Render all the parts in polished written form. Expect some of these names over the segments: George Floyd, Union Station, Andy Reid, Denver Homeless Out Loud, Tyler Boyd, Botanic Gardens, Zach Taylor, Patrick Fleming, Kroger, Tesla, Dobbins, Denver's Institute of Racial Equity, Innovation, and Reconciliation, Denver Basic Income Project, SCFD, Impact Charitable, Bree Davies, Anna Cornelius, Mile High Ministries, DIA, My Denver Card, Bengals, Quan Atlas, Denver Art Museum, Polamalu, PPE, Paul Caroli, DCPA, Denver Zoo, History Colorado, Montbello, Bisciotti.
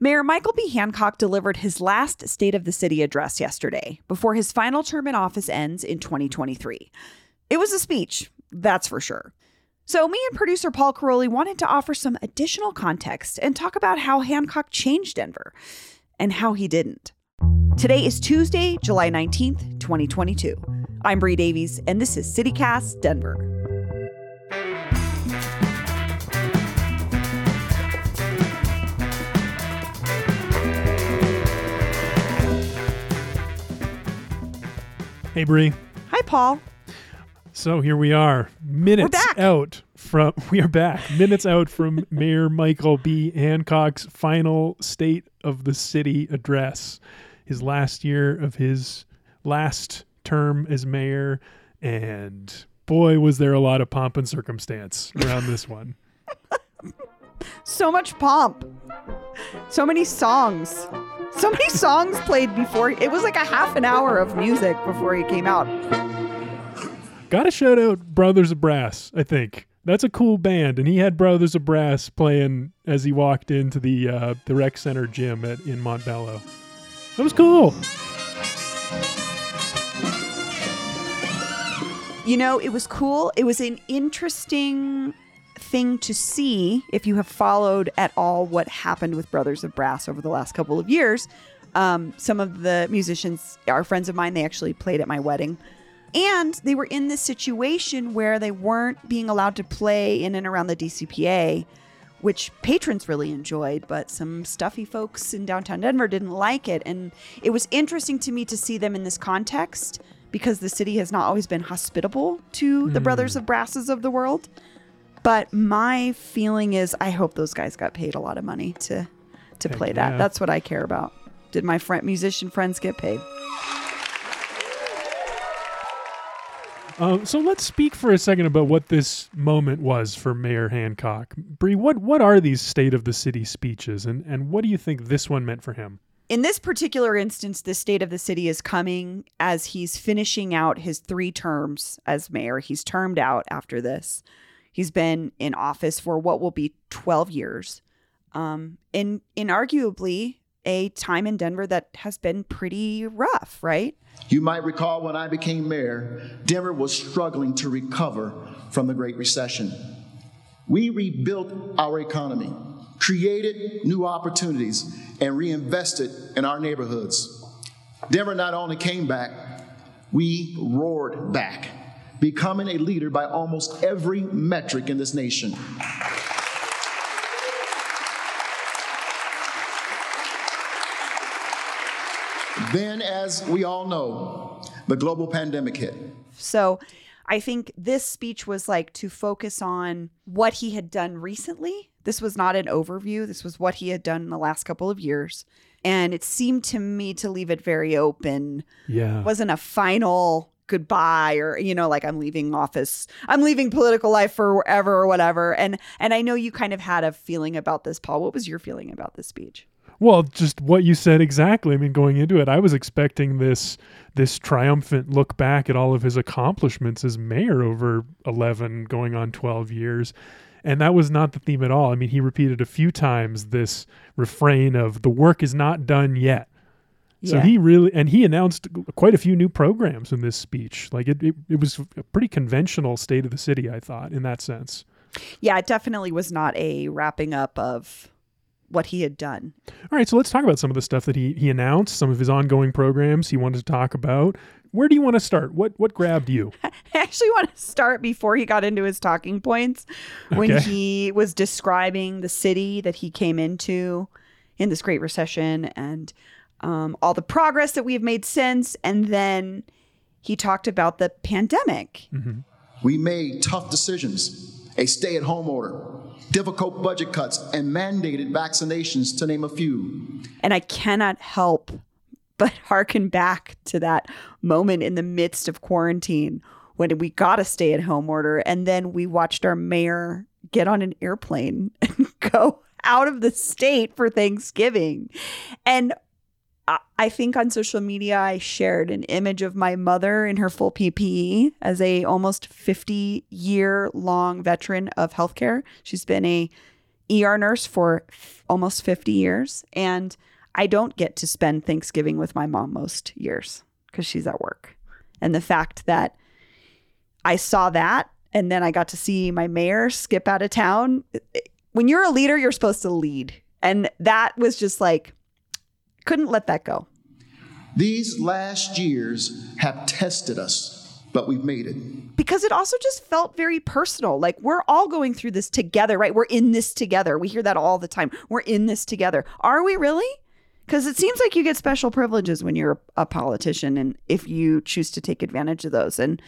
Mayor Michael B. Hancock delivered his last State of the City address yesterday before his final term in office ends in 2023. It was a speech, that's for sure. So me and producer Paul Caroli wanted to offer some additional context and talk about how Hancock changed Denver and how he didn't. Today is Tuesday, July 19th, 2022. I'm Bree Davies, and this is CityCast Denver. Hey, Bree. Hi, Paul. So here we are, minutes out from Mayor Michael B. Hancock's final State of the City address, his last year of his last term as mayor. And boy, was there a lot of pomp and circumstance around this one. So much pomp. So many songs. So many songs played before. It was like a half an hour of music before he came out. Gotta shout out Brothers of Brass, I think. That's a cool band. And he had Brothers of Brass playing as he walked into the rec center gym in Montbello. That was cool. You know, it was cool. It was an interesting thing to see if you have followed at all what happened with Brothers of Brass over the last couple of years. Some of the musicians are friends of mine. They actually played at my wedding, and they were in this situation where they weren't being allowed to play in and around the DCPA, which patrons really enjoyed, but some stuffy folks in downtown Denver didn't like it. And it was interesting to me to see them in this context because the city has not always been hospitable to the Brothers of Brasses of the world. But my feeling is I hope those guys got paid a lot of money to play that. Yeah. That's what I care about. Did my musician friends get paid? So let's speak for a second about what this moment was for Mayor Hancock. Bree, what are these State of the City speeches, and what do you think this one meant for him? In this particular instance, the State of the City is coming as he's finishing out his three terms as mayor. He's termed out after this. He's been in office for what will be 12 years, in arguably a time in Denver that has been pretty rough, right? You might recall when I became mayor, Denver was struggling to recover from the Great Recession. We rebuilt our economy, created new opportunities, and reinvested in our neighborhoods. Denver not only came back, we roared back, becoming a leader by almost every metric in this nation. Then, as we all know, the global pandemic hit. So I think this speech was like to focus on what he had done recently. This was not an overview. This was what he had done in the last couple of years. And it seemed to me to leave it very open. Yeah. It wasn't a final goodbye or, you know, like I'm leaving office, I'm leaving political life forever or whatever. And I know you kind of had a feeling about this, Paul. What was your feeling about this speech? Well, just what you said exactly. I mean, going into it, I was expecting this triumphant look back at all of his accomplishments as mayor over 11 going on 12 years. And that was not the theme at all. I mean, he repeated a few times this refrain of the work is not done yet. So yeah. He announced quite a few new programs in this speech. Like it was a pretty conventional State of the City, I thought, in that sense. Yeah, it definitely was not a wrapping up of what he had done. All right, so let's talk about some of the stuff that he announced, some of his ongoing programs he wanted to talk about. Where do you want to start? What grabbed you? I actually want to start before he got into his talking points, when he was describing the city that he came into in this Great Recession and all the progress that we have made since. And then he talked about the pandemic. Mm-hmm. We made tough decisions, a stay-at-home order, difficult budget cuts, and mandated vaccinations, to name a few. And I cannot help but hearken back to that moment in the midst of quarantine when we got a stay-at-home order, and then we watched our mayor get on an airplane and go out of the state for Thanksgiving. And I think on social media, I shared an image of my mother in her full PPE as a almost 50-year-long veteran of healthcare. She's been a ER nurse for almost 50 years. And I don't get to spend Thanksgiving with my mom most years because she's at work. And the fact that I saw that, and then I got to see my mayor skip out of town. When you're a leader, you're supposed to lead. And that was just like, couldn't let that go. These last years have tested us, but we've made it. Because it also just felt very personal. Like, we're all going through this together, right? We're in this together. We hear that all the time. We're in this together. Are we really? Because it seems like you get special privileges when you're a politician, and if you choose to take advantage of those. And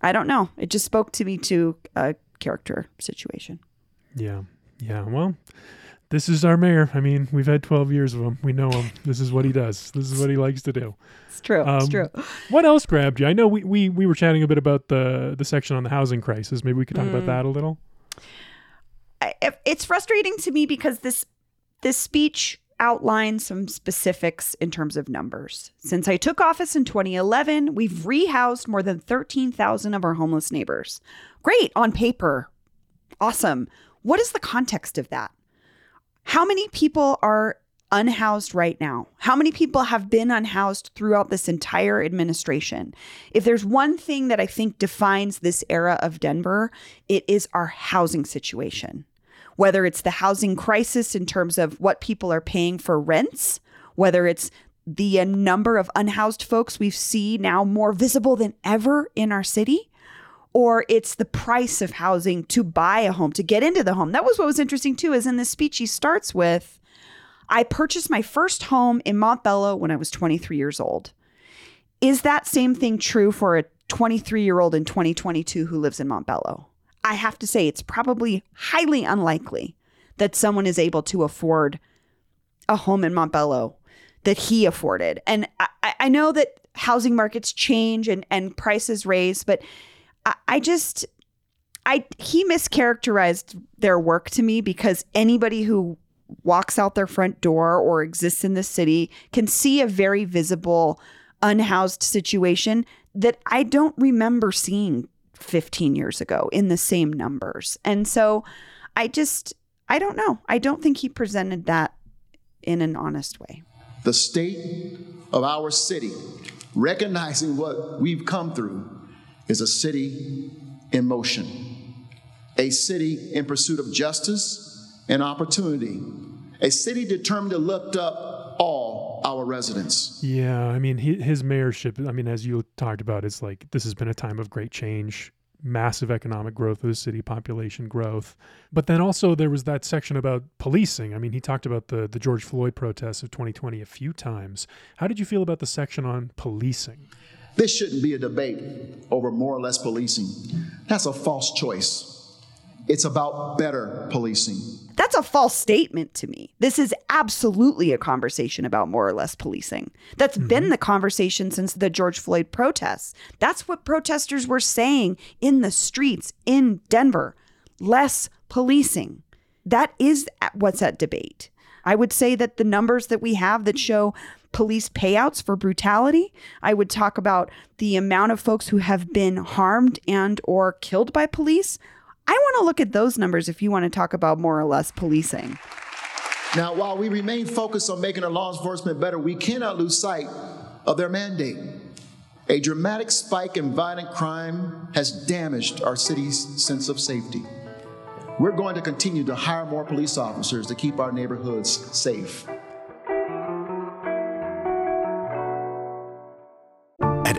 I don't know. It just spoke to me to a character situation. Yeah. Yeah. Well, this is our mayor. I mean, we've had 12 years of him. We know him. This is what he does. This is what he likes to do. It's true. It's true. What else grabbed you? I know we were chatting a bit about the section on the housing crisis. Maybe we could talk about that a little. It's frustrating to me because this speech outlines some specifics in terms of numbers. Since I took office in 2011, we've rehoused more than 13,000 of our homeless neighbors. Great on paper. Awesome. What is the context of that? How many people are unhoused right now? How many people have been unhoused throughout this entire administration? If there's one thing that I think defines this era of Denver, it is our housing situation. Whether it's the housing crisis in terms of what people are paying for rents, whether it's the number of unhoused folks we see now more visible than ever in our city, or it's the price of housing to buy a home, to get into the home. That was what was interesting, too, is in this speech, he starts with, I purchased my first home in Montbello when I was 23 years old. Is that same thing true for a 23-year-old in 2022 who lives in Montbello? I have to say, it's probably highly unlikely that someone is able to afford a home in Montbello that he afforded. And I know that housing markets change and prices raise, but he mischaracterized their work to me, because anybody who walks out their front door or exists in the city can see a very visible unhoused situation that I don't remember seeing 15 years ago in the same numbers. And so I don't know. I don't think he presented that in an honest way. The state of our city, recognizing what we've come through, is a city in motion, a city in pursuit of justice and opportunity, a city determined to lift up all our residents. Yeah, I mean, his mayorship, I mean, as you talked about, it's like, this has been a time of great change, massive economic growth of the city, population growth. But then also there was that section about policing. I mean, he talked about the George Floyd protests of 2020 a few times. How did you feel about the section on policing? This shouldn't be a debate over more or less policing. That's a false choice. It's about better policing. That's a false statement to me. This is absolutely a conversation about more or less policing. That's been the conversation since the George Floyd protests. That's what protesters were saying in the streets in Denver. Less policing. That is what's at debate. I would say that the numbers that we have that show police payouts for brutality, I would talk about the amount of folks who have been harmed and or killed by police. I want to look at those numbers if you want to talk about more or less policing. Now, while we remain focused on making our law enforcement better, we cannot lose sight of their mandate. A dramatic spike in violent crime has damaged our city's sense of safety. We're going to continue to hire more police officers to keep our neighborhoods safe. At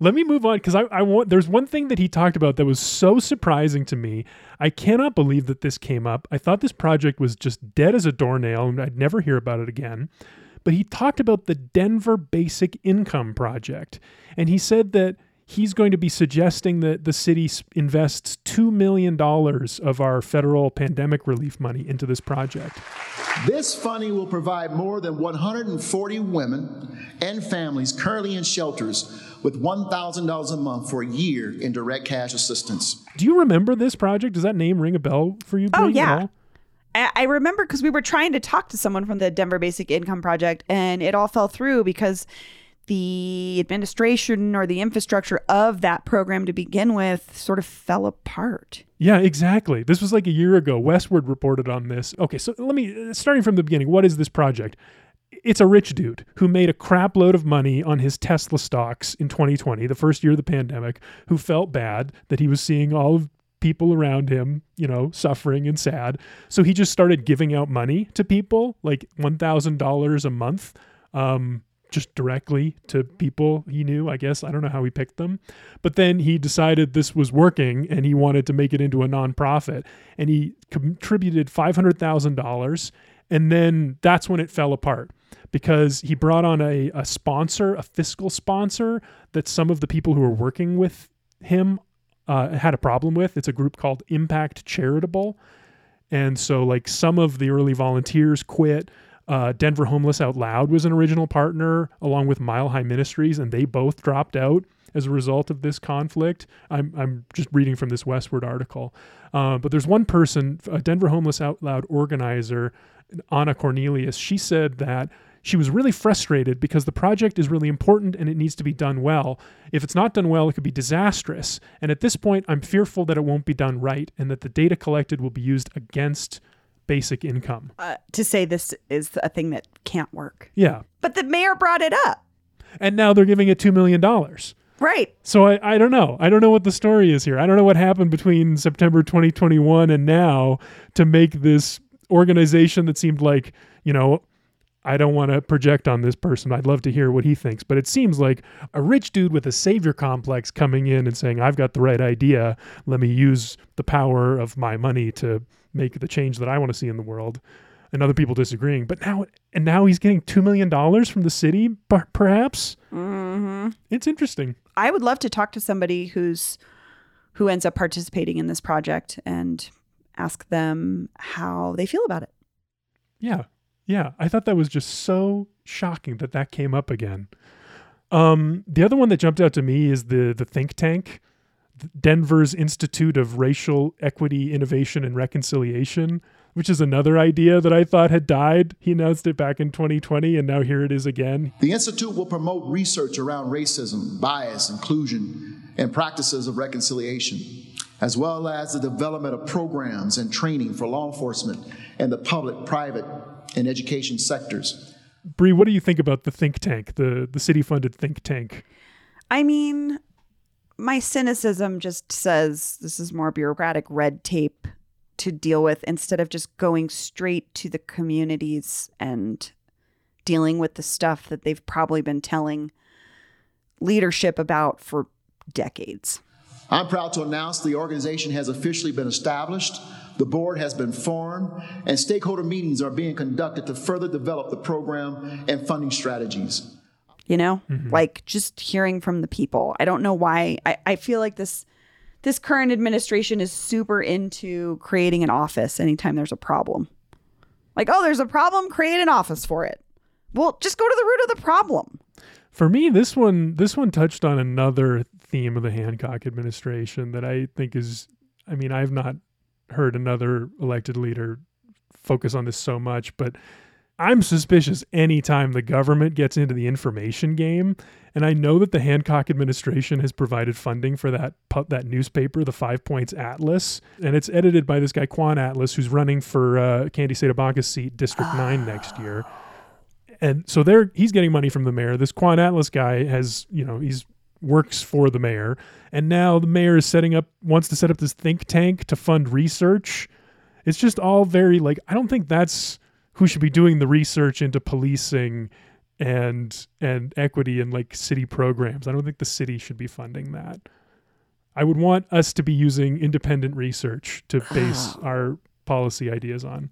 Let me move on, because I want. There's one thing that he talked about that was so surprising to me. I cannot believe that this came up. I thought this project was just dead as a doornail and I'd never hear about it again. But he talked about the Denver Basic Income Project. And he said that he's going to be suggesting that the city invests $2 million of our federal pandemic relief money into this project. This funding will provide more than 140 women and families currently in shelters with $1,000 a month for a year in direct cash assistance. Do you remember this project? Does that name ring a bell for you, Bree? Oh, yeah. I remember because we were trying to talk to someone from the Denver Basic Income Project, and it all fell through because the administration or the infrastructure of that program to begin with sort of fell apart. Yeah, exactly. This was like a year ago. Westword reported on this. Okay, so let me, starting from the beginning, what is this project? It's a rich dude who made a crap load of money on his Tesla stocks in 2020, the first year of the pandemic, who felt bad that he was seeing all of people around him, you know, suffering and sad. So he just started giving out money to people, like $1,000 a month, just directly to people he knew, I guess. I don't know how he picked them. But then he decided this was working and he wanted to make it into a nonprofit. And he contributed $500,000. And then that's when it fell apart, because he brought on a sponsor, a fiscal sponsor, that some of the people who were working with him had a problem with. It's a group called Impact Charitable. And so like some of the early volunteers quit. Denver Homeless Out Loud was an original partner, along with Mile High Ministries, and they both dropped out as a result of this conflict. I'm just reading from this Westword article. But there's one person, a Denver Homeless Out Loud organizer, Anna Cornelius. She said that she was really frustrated because the project is really important and it needs to be done well. If it's not done well, it could be disastrous. And at this point, I'm fearful that it won't be done right and that the data collected will be used against basic income. To say this is a thing that can't work. Yeah. But the mayor brought it up. And now they're giving it $2 million. Right. So I don't know. I don't know what the story is here. I don't know what happened between September 2021 and now to make this organization that seemed like, you know, I don't want to project on this person. I'd love to hear what he thinks. But it seems like a rich dude with a savior complex coming in and saying, I've got the right idea. Let me use the power of my money to make the change that I want to see in the world. And other people disagreeing. But now he's getting $2 million from the city, perhaps? Mm-hmm. It's interesting. I would love to talk to somebody who ends up participating in this project and ask them how they feel about it. Yeah. Yeah, I thought that was just so shocking that that came up again. The other one that jumped out to me is the think tank, Denver's Institute of Racial Equity, Innovation, and Reconciliation, which is another idea that I thought had died. He announced it back in 2020, and now here it is again. The Institute will promote research around racism, bias, inclusion, and practices of reconciliation, as well as the development of programs and training for law enforcement and the public, private, and education sectors. Bree, what do you think about the think tank, the city-funded think tank? I mean, my cynicism just says this is more bureaucratic red tape to deal with instead of just going straight to the communities and dealing with the stuff that they've probably been telling leadership about for decades. I'm proud to announce the organization has officially been established, the board has been formed, and stakeholder meetings are being conducted to further develop the program and funding strategies. You know, like just hearing from the people. I don't know why. I feel like this current administration is super into creating an office anytime there's a problem. Like, oh, there's a problem, create an office for it. Well, just go to the root of the problem. For me, this one touched on another theme of the Hancock administration that I think is, I mean, I've not heard another elected leader focus on this so much, but I'm suspicious anytime the government gets into the information game. And I know that the Hancock administration has provided funding for that newspaper, the 5 Points Atlas, and it's edited by this guy, Quan Atlas, who's running for Candy Satabaka's seat, District 9 next year. And so he's getting money from the mayor. This Quan Atlas guy has, you know, he's works for the mayor. And now the mayor wants to set up this think tank to fund research. It's just all very like, I don't think that's who should be doing the research into policing and equity and like city programs. I don't think the city should be funding that. I would want us to be using independent research to base our policy ideas on.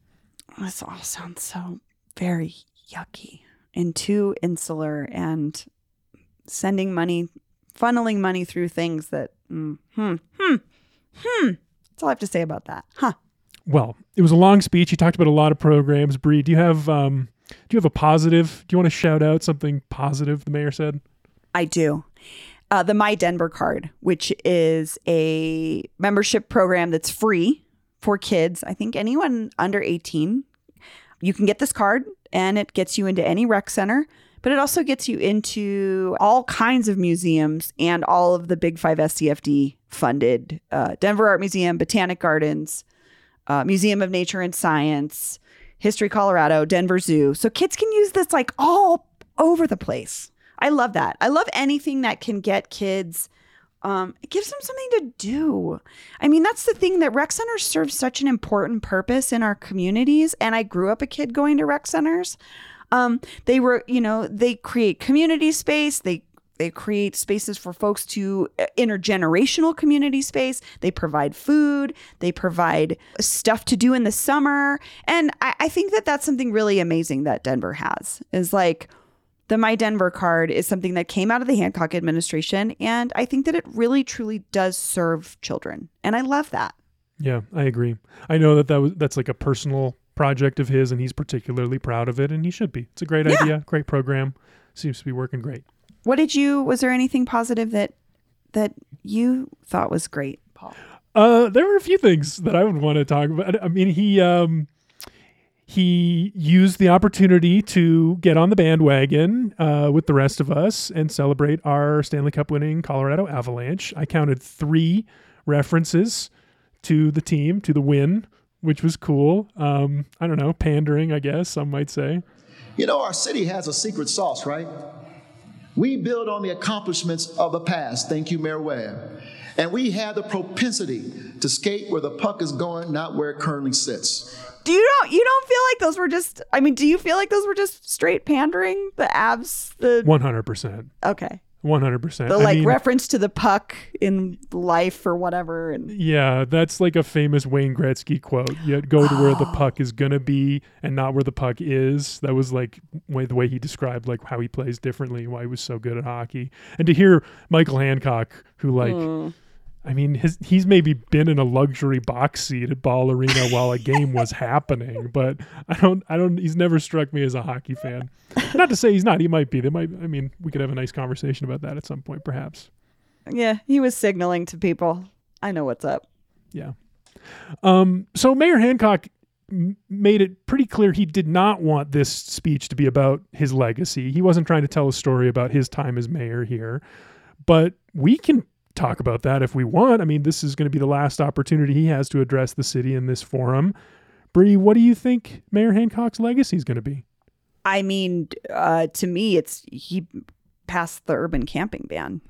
This all sounds so very yucky and too insular, and sending money, funneling money through things that, That's all I have to say about that. Huh. Well, it was a long speech. You talked about a lot of programs. Bree, do you have a positive? Do you want to shout out something positive the mayor said? I do. The My Denver Card, which is a membership program that's free for kids. I think anyone under 18, you can get this card, and it gets you into any rec center, but it also gets you into all kinds of museums and all of the big five SCFD funded Denver Art Museum, Botanic Gardens, Museum of Nature and Science, History Colorado, Denver Zoo. So kids can use this like all over the place. I love that. I love anything that can get kids. It gives them something to do. I mean, that's the thing, that rec centers serve such an important purpose in our communities. And I grew up a kid going to rec centers. They were, you know, they create community space. They create spaces for folks to intergenerational community space. They provide food. They provide stuff to do in the summer. And I think that that's something really amazing that Denver has, is like, the My Denver Card is something that came out of the Hancock administration, and I think that it really, truly does serve children, and I love that. Yeah, I agree. I know that's like a personal project of his, and he's particularly proud of it, and he should be. It's a great idea, great program. Seems to be working great. Was there anything positive that you thought was great, Paul? There were a few things that I would want to talk about. I mean, he used the opportunity to get on the bandwagon with the rest of us and celebrate our Stanley Cup winning Colorado Avalanche. I counted 3 references to the team, to the win, which was cool. I don't know, pandering, I guess some might say. You know, our city has a secret sauce, right? We build on the accomplishments of the past. Thank you, Mayor Webb. And we have the propensity to skate where the puck is going, not where it currently sits. You don't feel like those were just, I mean, do you feel like those were just straight pandering? The abs, 100%. Okay. 100%. The reference to the puck in life or whatever. And yeah, that's like a famous Wayne Gretzky quote. You go to where the puck is going to be and not where the puck is. That was like the way he described like how he plays differently, why he was so good at hockey. And to hear Michael Hancock, who I mean, he's maybe been in a luxury box seat at Ball Arena while a game was happening, but he's never struck me as a hockey fan. Not to say he's not, he might be. I mean, we could have a nice conversation about that at some point, perhaps. Yeah, he was signaling to people, I know what's up. Yeah. So Mayor Hancock made it pretty clear he did not want this speech to be about his legacy. He wasn't trying to tell a story about his time as mayor here, but we can talk about that if we want. I mean, this is going to be the last opportunity he has to address the city in this forum. Bree, what do you think Mayor Hancock's legacy is going to be? I mean, to me, he passed the urban camping ban.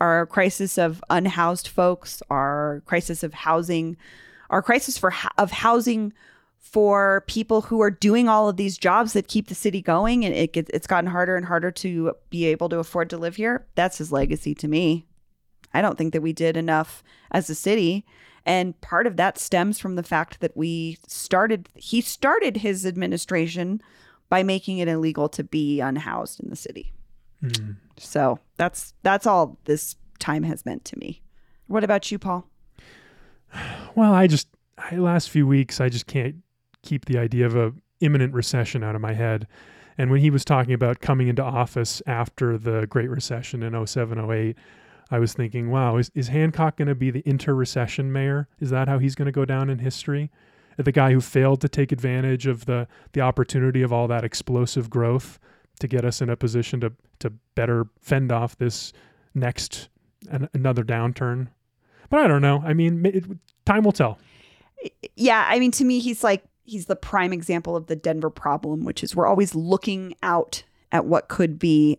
Our crisis of unhoused folks, our crisis of housing, our crisis of housing for people who are doing all of these jobs that keep the city going, and it's gotten harder and harder to be able to afford to live here. That's his legacy to me. I don't think that we did enough as a city. And part of that stems from the fact that he started his administration by making it illegal to be unhoused in the city. Mm. So that's all this time has meant to me. What about you, Paul? Well, last few weeks, I just can't keep the idea of an imminent recession out of my head. And when he was talking about coming into office after the Great Recession in 2007, 2008, I was thinking, wow, is Hancock going to be the inter-recession mayor? Is that how he's going to go down in history? The guy who failed to take advantage of the opportunity of all that explosive growth to get us in a position to better fend off this next another downturn. But I don't know. I mean, time will tell. Yeah, I mean, to me, he's the prime example of the Denver problem, which is we're always looking out at what could be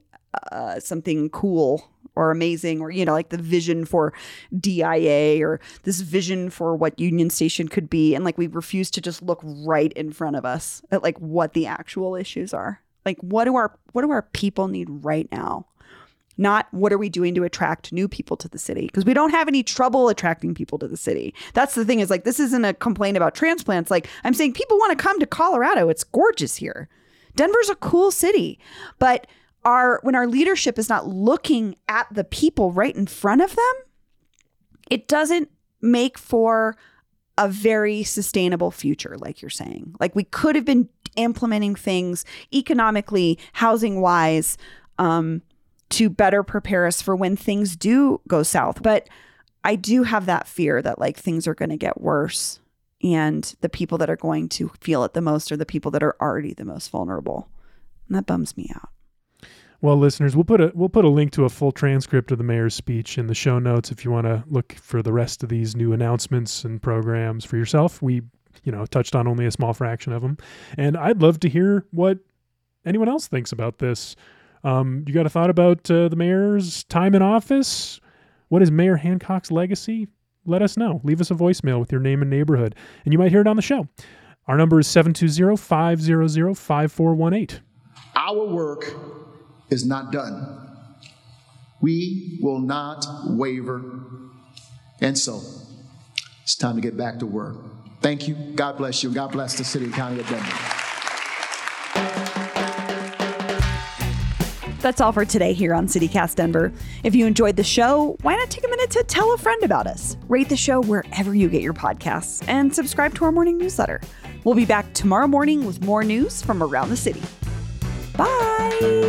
something cool or amazing, or, you know, like the vision for DIA or this vision for what Union Station could be. And like, we refuse to just look right in front of us at like what the actual issues are. Like, what do our people need right now? Not what are we doing to attract new people to the city? Because we don't have any trouble attracting people to the city. That's the thing, is like, this isn't a complaint about transplants. Like, I'm saying people want to come to Colorado. It's gorgeous here. Denver's a cool city. But when our leadership is not looking at the people right in front of them, it doesn't make for a very sustainable future, like you're saying. Like, we could have been implementing things economically, housing-wise, to better prepare us for when things do go south. But I do have that fear that like things are going to get worse, and the people that are going to feel it the most are the people that are already the most vulnerable. And that bums me out. Well, listeners, we'll put a link to a full transcript of the mayor's speech in the show notes if you want to look for the rest of these new announcements and programs for yourself. We, you know, touched on only a small fraction of them. And I'd love to hear what anyone else thinks about this. You got a thought about the mayor's time in office? What is Mayor Hancock's legacy? Let us know. Leave us a voicemail with your name and neighborhood, and you might hear it on the show. Our number is 720-500-5418. Our work is not done. We will not waver. And so it's time to get back to work. Thank you. God bless you. God bless the city and county of Denver. That's all for today here on CityCast Denver. If you enjoyed the show, why not take a minute to tell a friend about us? Rate the show wherever you get your podcasts and subscribe to our morning newsletter. We'll be back tomorrow morning with more news from around the city. Bye.